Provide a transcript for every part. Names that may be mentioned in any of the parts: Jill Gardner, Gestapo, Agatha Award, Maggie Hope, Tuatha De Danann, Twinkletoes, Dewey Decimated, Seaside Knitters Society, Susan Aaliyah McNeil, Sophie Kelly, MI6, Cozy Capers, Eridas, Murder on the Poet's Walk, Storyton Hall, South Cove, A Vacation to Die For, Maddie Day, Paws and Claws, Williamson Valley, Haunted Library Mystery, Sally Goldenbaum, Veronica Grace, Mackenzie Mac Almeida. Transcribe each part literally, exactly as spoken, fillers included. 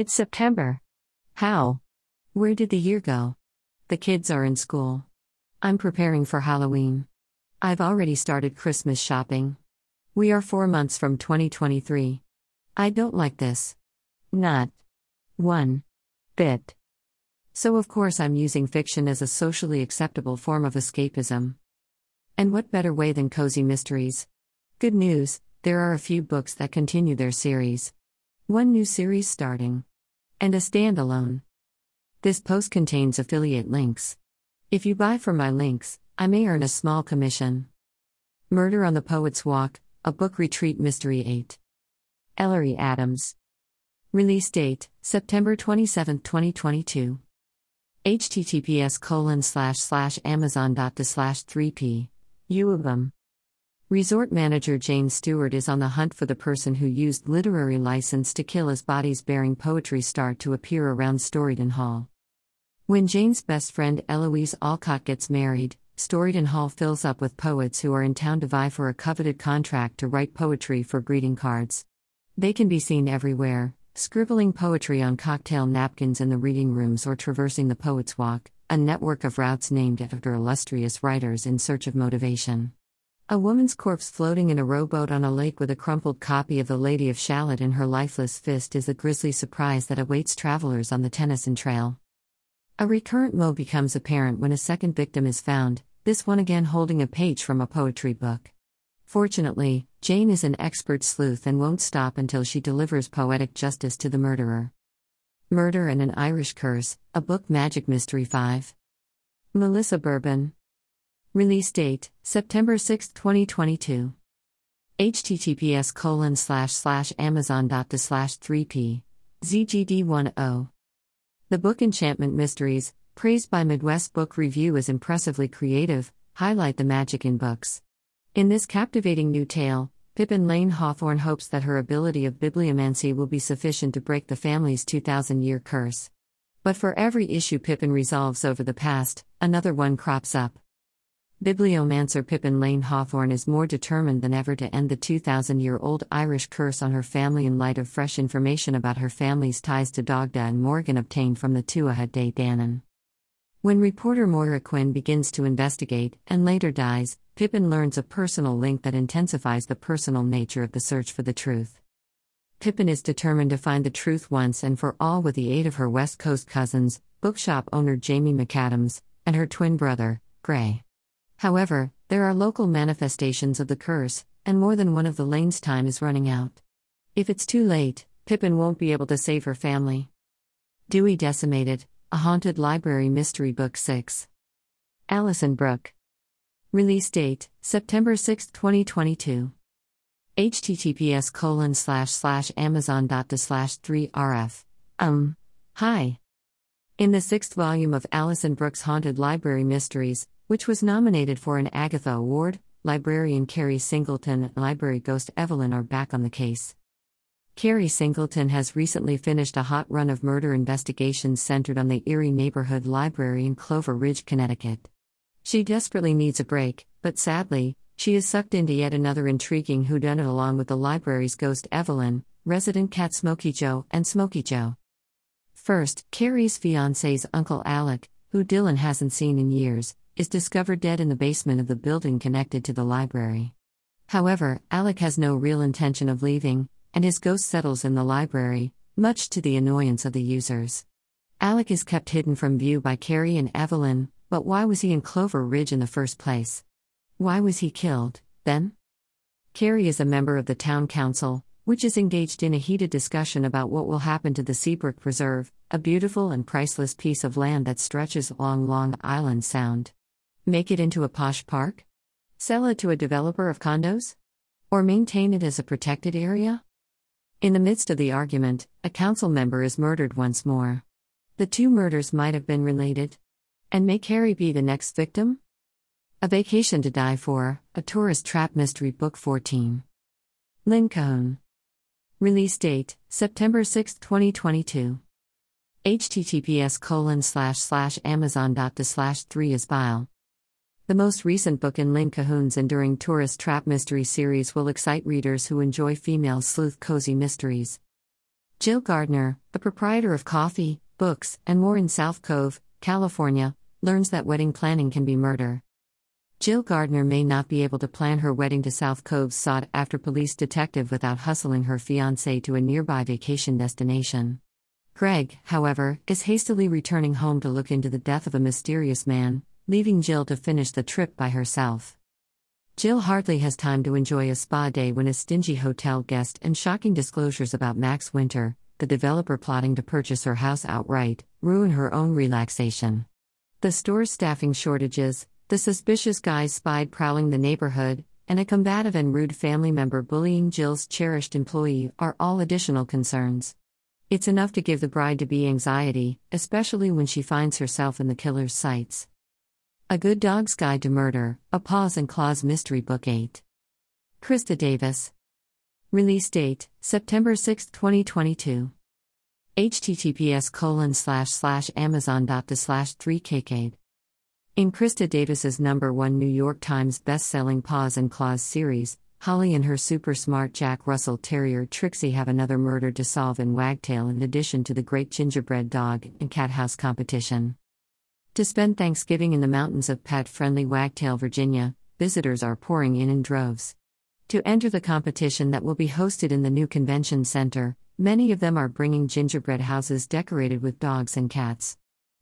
It's September. How? Where did the year go? The kids are in school. I'm preparing for Halloween. I've already started Christmas shopping. We are four months from twenty twenty-three. I don't like this. Not one bit. So of course I'm using fiction as a socially acceptable form of escapism. And what better way than Cozy Mysteries? Good news, there are a few books that continue their series. One new series starting. And a standalone. This post contains affiliate links. If you buy from my links, I may earn a small commission. Murder on the Poet's Walk, a book retreat mystery eight. Ellery Adams. Release date, September twenty-seventh, twenty twenty-two. Https colon slash slash amazon.de slash 3p. Uabum. Resort manager Jane Stewart is on the hunt for the person who used literary license to kill as bodies bearing poetry start to appear around Storyton Hall. When Jane's best friend Eloise Alcott gets married, Storyton Hall fills up with poets who are in town to vie for a coveted contract to write poetry for greeting cards. They can be seen everywhere, scribbling poetry on cocktail napkins in the reading rooms or traversing the Poet's Walk, a network of routes named after illustrious writers in search of motivation. A woman's corpse floating in a rowboat on a lake with a crumpled copy of The Lady of Shalott in her lifeless fist is a grisly surprise that awaits travelers on the Tennyson Trail. A recurrent mo becomes apparent when a second victim is found, this one again holding a page from a poetry book. Fortunately, Jane is an expert sleuth and won't stop until she delivers poetic justice to the murderer. Murder and an Irish Curse, a Book Magic Mystery five. Melissa Bourbon. Release date, September sixth, twenty twenty-two. Https colon slash slash amazon.de slash 3p. Z G D ten. The book Enchantment Mysteries, praised by Midwest Book Review as impressively creative, highlight the magic in books. In this captivating new tale, Pippin Lane Hawthorne hopes that her ability of bibliomancy will be sufficient to break the family's two thousand year curse. But for every issue Pippin resolves over the past, another one crops up. Bibliomancer Pippin Lane Hawthorne is more determined than ever to end the two thousand year old Irish curse on her family in light of fresh information about her family's ties to Dogda and Morgan obtained from the Tuatha De Danann. When reporter Moira Quinn begins to investigate, and later dies, Pippin learns a personal link that intensifies the personal nature of the search for the truth. Pippin is determined to find the truth once and for all with the aid of her West Coast cousins, bookshop owner Jamie McAdams, and her twin brother, Gray. However, there are local manifestations of the curse, and more than one of the Lane's time is running out. If it's too late, Pippin won't be able to save her family. Dewey Decimated, a Haunted Library Mystery Book six. Allison Brooke. Release date, September sixth, twenty twenty-two. Https colon slash slash amazon.de slash 3rf. Um. Hi. In the sixth volume of Allison Brooke's Haunted Library Mysteries, which was nominated for an Agatha Award, librarian Carrie Singleton and library ghost Evelyn are back on the case. Carrie Singleton has recently finished a hot run of murder investigations centered on the Erie Neighborhood Library in Clover Ridge, Connecticut. She desperately needs a break, but sadly, she is sucked into yet another intriguing whodunit along with the library's ghost Evelyn, resident cat Smokey Joe, and Smokey Joe. First, Carrie's fiancé's uncle Alec, who Dylan hasn't seen in years, is discovered dead in the basement of the building connected to the library. However, Alec has no real intention of leaving, and his ghost settles in the library, much to the annoyance of the users. Alec is kept hidden from view by Carrie and Evelyn, but why was he in Clover Ridge in the first place? Why was he killed, then? Carrie is a member of the town council, which is engaged in a heated discussion about what will happen to the Seabrook Preserve, a beautiful and priceless piece of land that stretches along Long Island Sound. Make it into a posh park? Sell it to a developer of condos? Or maintain it as a protected area? In the midst of the argument, a council member is murdered once more. The two murders might have been related. And may Carrie be the next victim? A Vacation to Die For, a Tourist Trap Mystery Book fourteen. Lynn Cahoon. Release date, September sixth, twenty twenty-two. Https colon slash slash amazon.de slash 3 is bile. The most recent book in Lynn Cahoon's enduring Tourist Trap Mystery series will excite readers who enjoy female sleuth cozy mysteries. Jill Gardner, the proprietor of coffee, books, and more in South Cove, California, learns that wedding planning can be murder. Jill Gardner may not be able to plan her wedding to South Cove's sought-after police detective without hustling her fiancé to a nearby vacation destination. Greg, however, is hastily returning home to look into the death of a mysterious man, leaving Jill to finish the trip by herself. Jill hardly has time to enjoy a spa day when a stingy hotel guest and shocking disclosures about Max Winter, the developer plotting to purchase her house outright, ruin her own relaxation. The store's staffing shortages, the suspicious guys spied prowling the neighborhood, and a combative and rude family member bullying Jill's cherished employee are all additional concerns. It's enough to give the bride-to-be anxiety, especially when she finds herself in the killer's sights. A Good Dog's Guide to Murder, a Paws and Claws Mystery Book eight. Krista Davis. Release date, September sixth, twenty twenty-two. H T T P S colon slash slash amazon dot de slash three k. In Krista Davis's number one New York Times best-selling Paws and Claws series, Holly and her super-smart Jack Russell Terrier Trixie have another murder to solve in Wagtail in addition to the Great Gingerbread Dog and Cat House Competition. To spend Thanksgiving in the mountains of pet-friendly Wagtail, Virginia, visitors are pouring in in droves. To enter the competition that will be hosted in the new convention center, many of them are bringing gingerbread houses decorated with dogs and cats.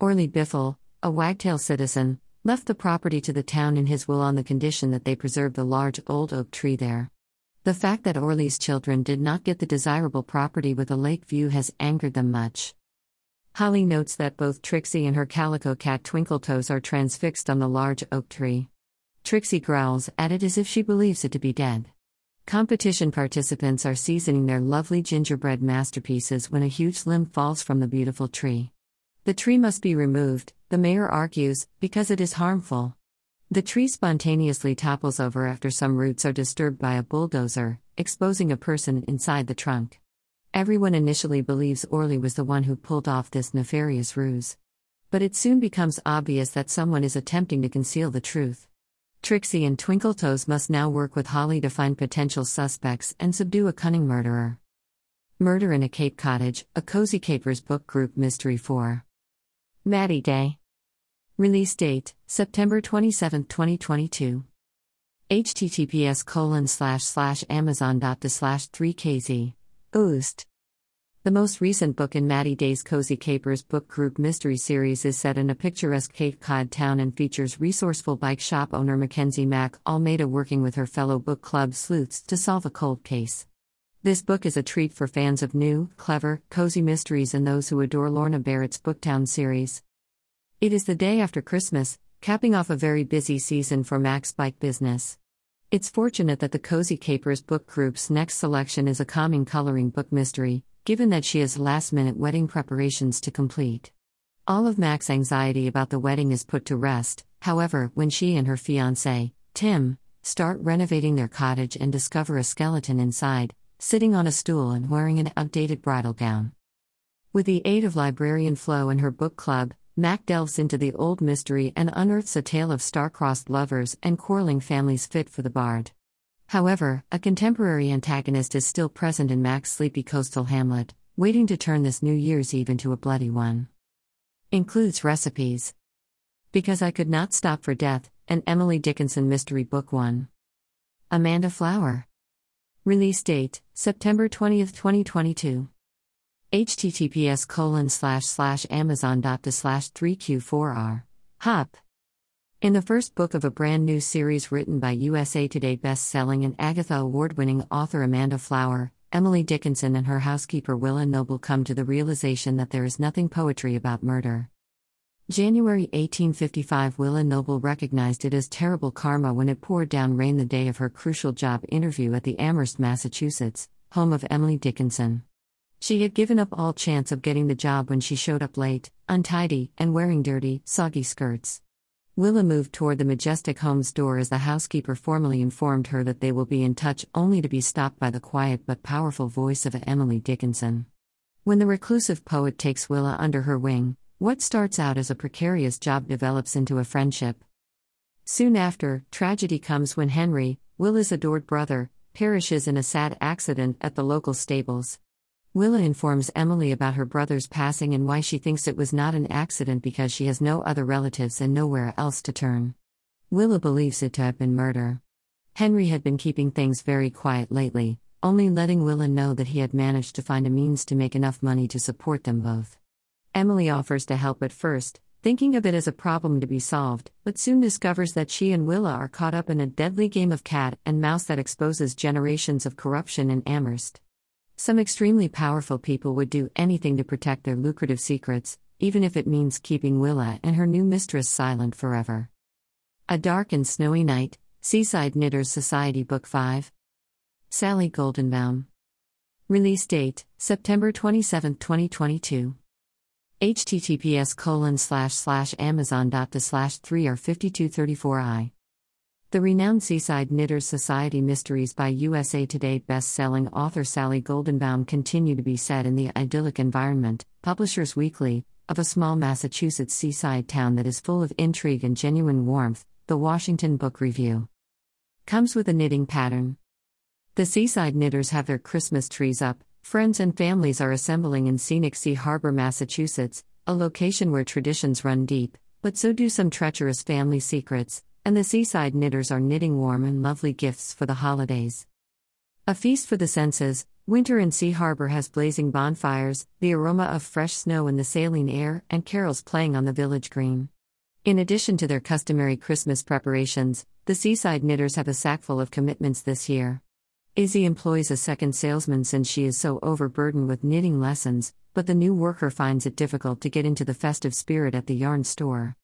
Orly Biffle, a Wagtail citizen, left the property to the town in his will on the condition that they preserve the large old oak tree there. The fact that Orly's children did not get the desirable property with a lake view has angered them much. Holly notes that both Trixie and her calico cat Twinkletoes are transfixed on the large oak tree. Trixie growls at it as if she believes it to be dead. Competition participants are seasoning their lovely gingerbread masterpieces when a huge limb falls from the beautiful tree. The tree must be removed, the mayor argues, because it is harmful. The tree spontaneously topples over after some roots are disturbed by a bulldozer, exposing a person inside the trunk. Everyone initially believes Orly was the one who pulled off this nefarious ruse. But it soon becomes obvious that someone is attempting to conceal the truth. Trixie and Twinkletoes must now work with Holly to find potential suspects and subdue a cunning murderer. Murder in a Cape Cottage, a Cozy Capers book group mystery four. Maddie Day. Release date, September twenty-seventh, twenty twenty-two. H T T P S colon slash slash amazon dot de slash three k z. Oost. The most recent book in Maddie Day's Cozy Capers book group mystery series is set in a picturesque Cape Cod town and features resourceful bike shop owner Mackenzie Mac Almeida working with her fellow book club sleuths to solve a cold case. This book is a treat for fans of new, clever, cozy mysteries and those who adore Lorna Barrett's Booktown series. It is the day after Christmas, capping off a very busy season for Mac's bike business. It's fortunate that the Cozy Capers book group's next selection is a calming coloring book mystery, given that she has last-minute wedding preparations to complete. All of Mac's anxiety about the wedding is put to rest, however, when she and her fiancé, Tim, start renovating their cottage and discover a skeleton inside, sitting on a stool and wearing an outdated bridal gown. With the aid of librarian Flo and her book club, Mac delves into the old mystery and unearths a tale of star-crossed lovers and quarreling families fit for the bard. However, a contemporary antagonist is still present in Mac's sleepy coastal hamlet, waiting to turn this New Year's Eve into a bloody one. Includes recipes. Because I Could Not Stop for Death, an Emily Dickinson Mystery Book one. Amanda Flower. Release date, September twentieth, twenty twenty-two. H T T P S colon slash slash amazon dot de slash three q four r. Hop. In the first book of a brand new series written by U S A Today best-selling and Agatha Award-winning author Amanda Flower, Emily Dickinson and her housekeeper Willa Noble come to the realization that there is nothing poetry about murder. January eighteen fifty-five, Willa Noble recognized it as terrible karma when it poured down rain the day of her crucial job interview at the Amherst, Massachusetts, home of Emily Dickinson. She had given up all chance of getting the job when she showed up late, untidy, and wearing dirty, soggy skirts. Willa moved toward the majestic home's door as the housekeeper formally informed her that they will be in touch, only to be stopped by the quiet but powerful voice of Emily Dickinson. When the reclusive poet takes Willa under her wing, what starts out as a precarious job develops into a friendship. Soon after, tragedy comes when Henry, Willa's adored brother, perishes in a sad accident at the local stables. Willa informs Emily about her brother's passing and why she thinks it was not an accident because she has no other relatives and nowhere else to turn. Willa believes it to have been murder. Henry had been keeping things very quiet lately, only letting Willa know that he had managed to find a means to make enough money to support them both. Emily offers to help at first, thinking of it as a problem to be solved, but soon discovers that she and Willa are caught up in a deadly game of cat and mouse that exposes generations of corruption in Amherst. Some extremely powerful people would do anything to protect their lucrative secrets, even if it means keeping Willa and her new mistress silent forever. A Dark and Snowy Night, Seaside Knitters Society Book five. Sally Goldenbaum. Release date, September twenty-seventh, twenty twenty-two. https colon slash slash amazon dot to slash three or fifty-two thirty-four i. The renowned Seaside Knitters Society Mysteries by U S A Today best-selling author Sally Goldenbaum continue to be set in the idyllic environment, Publishers Weekly, of a small Massachusetts seaside town that is full of intrigue and genuine warmth, The Washington Book Review. Comes with a knitting pattern. The Seaside Knitters have their Christmas trees up, friends and families are assembling in scenic Sea Harbor, Massachusetts, a location where traditions run deep, but so do some treacherous family secrets, and the Seaside Knitters are knitting warm and lovely gifts for the holidays. A feast for the senses, winter in Sea Harbor has blazing bonfires, the aroma of fresh snow in the saline air, and carols playing on the village green. In addition to their customary Christmas preparations, the Seaside Knitters have a sackful of commitments this year. Izzy employs a second salesman since she is so overburdened with knitting lessons, but the new worker finds it difficult to get into the festive spirit at the yarn store.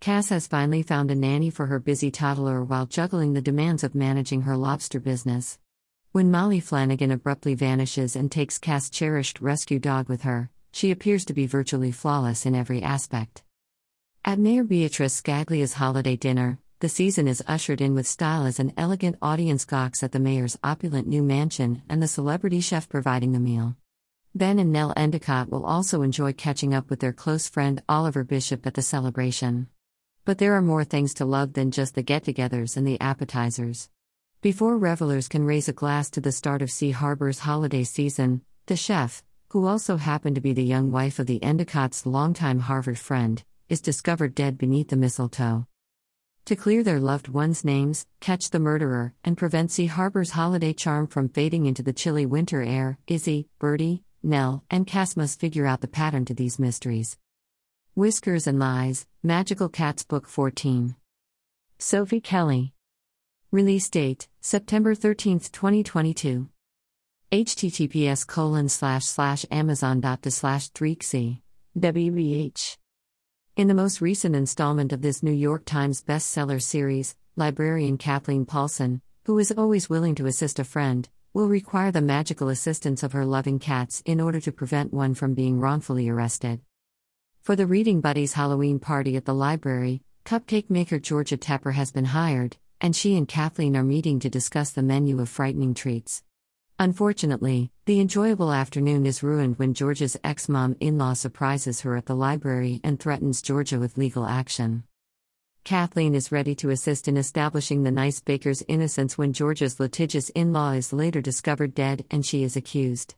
Cass has finally found a nanny for her busy toddler while juggling the demands of managing her lobster business. When Molly Flanagan abruptly vanishes and takes Cass' cherished rescue dog with her, she appears to be virtually flawless in every aspect. At Mayor Beatrice Scaglia's holiday dinner, the season is ushered in with style as an elegant audience gawks at the mayor's opulent new mansion and the celebrity chef providing the meal. Ben and Nell Endicott will also enjoy catching up with their close friend Oliver Bishop at the celebration. But there are more things to love than just the get-togethers and the appetizers. Before revelers can raise a glass to the start of Sea Harbor's holiday season, the chef, who also happened to be the young wife of the Endicott's longtime Harvard friend, is discovered dead beneath the mistletoe. To clear their loved ones' names, catch the murderer, and prevent Sea Harbor's holiday charm from fading into the chilly winter air, Izzy, Bertie, Nell, and Cass must figure out the pattern to these mysteries. Whiskers and Lies, Magical Cats Book fourteen. Sophie Kelly. Release date, September thirteenth, twenty twenty-two. https colon slash slash amazon dot to slash Trixie, W B H. In the most recent installment of this New York Times bestseller series, librarian Kathleen Paulson, who is always willing to assist a friend, will require the magical assistance of her loving cats in order to prevent one from being wrongfully arrested. For the Reading Buddies Halloween party at the library, cupcake maker Georgia Tepper has been hired, and she and Kathleen are meeting to discuss the menu of frightening treats. Unfortunately, the enjoyable afternoon is ruined when Georgia's ex-mom-in-law surprises her at the library and threatens Georgia with legal action. Kathleen is ready to assist in establishing the nice baker's innocence when Georgia's litigious in-law is later discovered dead and she is accused.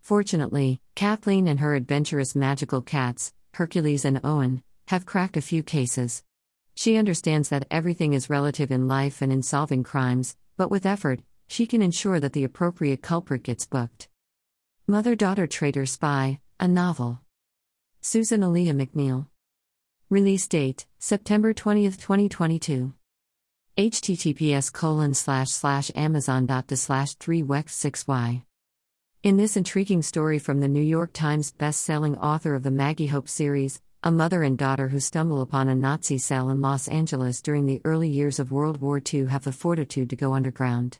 Fortunately, Kathleen and her adventurous magical cats, Hercules and Owen, have cracked a few cases. She understands that everything is relative in life and in solving crimes, but with effort, she can ensure that the appropriate culprit gets booked. Mother-Daughter Traitor Spy, a novel. Susan Aaliyah McNeil. Release date, September twentieth, twenty twenty-two. https colon slash slash amazon dot to slash three wex six y. In this intriguing story from the New York Times best-selling author of the Maggie Hope series, a mother and daughter who stumble upon a Nazi cell in Los Angeles during the early years of World War Two have the fortitude to go underground.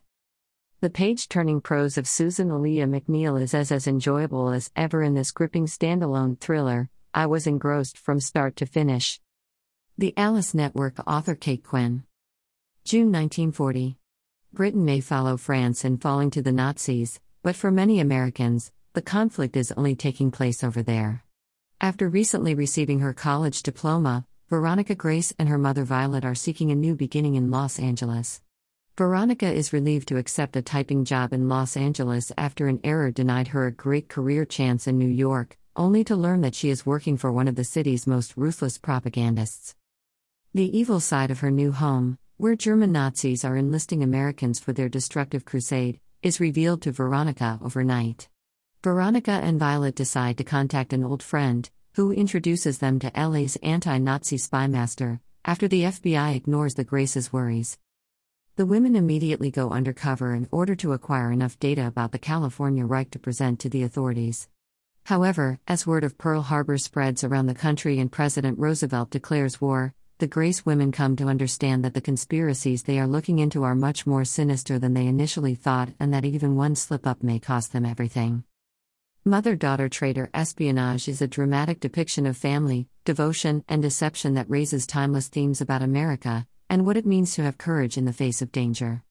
The page-turning prose of Susan Aaliyah McNeil is as, as enjoyable as ever in this gripping standalone thriller. I was engrossed from start to finish. The Alice Network author Kate Quinn. June nineteen forty. Britain may follow France in falling to the Nazis, but for many Americans, the conflict is only taking place over there. After recently receiving her college diploma, Veronica Grace and her mother Violet are seeking a new beginning in Los Angeles. Veronica is relieved to accept a typing job in Los Angeles after an error denied her a great career chance in New York, only to learn that she is working for one of the city's most ruthless propagandists. The evil side of her new home, where German Nazis are enlisting Americans for their destructive crusade, is revealed to Veronica overnight. Veronica and Violet decide to contact an old friend, who introduces them to L A's anti-Nazi spymaster, after the F B I ignores the Grace's worries. The women immediately go undercover in order to acquire enough data about the California Reich to present to the authorities. However, as word of Pearl Harbor spreads around the country and President Roosevelt declares war, the Grace women come to understand that the conspiracies they are looking into are much more sinister than they initially thought and that even one slip-up may cost them everything. Mother-daughter traitor espionage is a dramatic depiction of family, devotion, and deception that raises timeless themes about America, and what it means to have courage in the face of danger.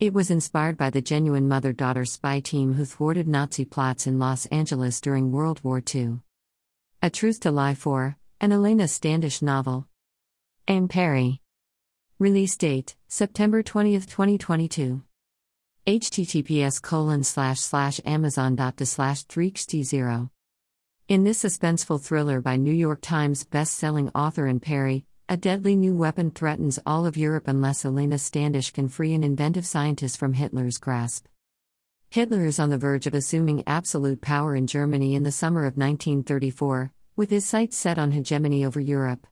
It was inspired by the genuine mother-daughter spy team who thwarted Nazi plots in Los Angeles during World War Two. A Truth to Lie For, an Elena Standish novel. Anne Perry. Release date, September twentieth, twenty twenty-two. H T T P S colon slash slash amazon dot de slash Trixie zero. In this suspenseful thriller by New York Times best-selling author Anne Perry, a deadly new weapon threatens all of Europe unless Elena Standish can free an inventive scientist from Hitler's grasp. Hitler is on the verge of assuming absolute power in Germany in the summer of nineteen thirty-four, with his sights set on hegemony over Europe.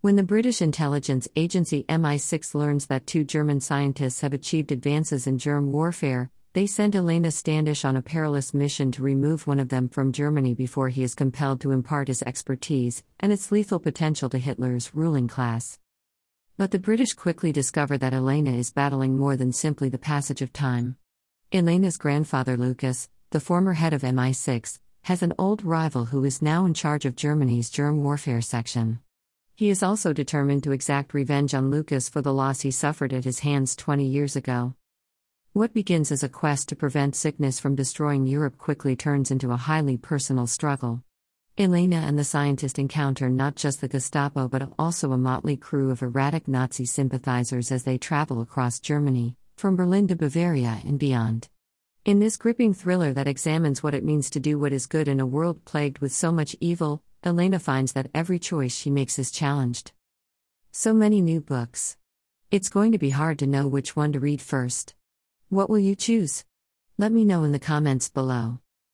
When the British intelligence agency M I six learns that two German scientists have achieved advances in germ warfare, they send Elena Standish on a perilous mission to remove one of them from Germany before he is compelled to impart his expertise and its lethal potential to Hitler's ruling class. But the British quickly discover that Elena is battling more than simply the passage of time. Elena's grandfather Lucas, the former head of M I six, has an old rival who is now in charge of Germany's germ warfare section. He is also determined to exact revenge on Lucas for the loss he suffered at his hands twenty years ago. What begins as a quest to prevent sickness from destroying Europe quickly turns into a highly personal struggle. Elena and the scientist encounter not just the Gestapo but also a motley crew of erratic Nazi sympathizers as they travel across Germany, from Berlin to Bavaria and beyond. In this gripping thriller that examines what it means to do what is good in a world plagued with so much evil, Elena finds that every choice she makes is challenged. So many new books. It's going to be hard to know which one to read first. What will you choose? Let me know in the comments below.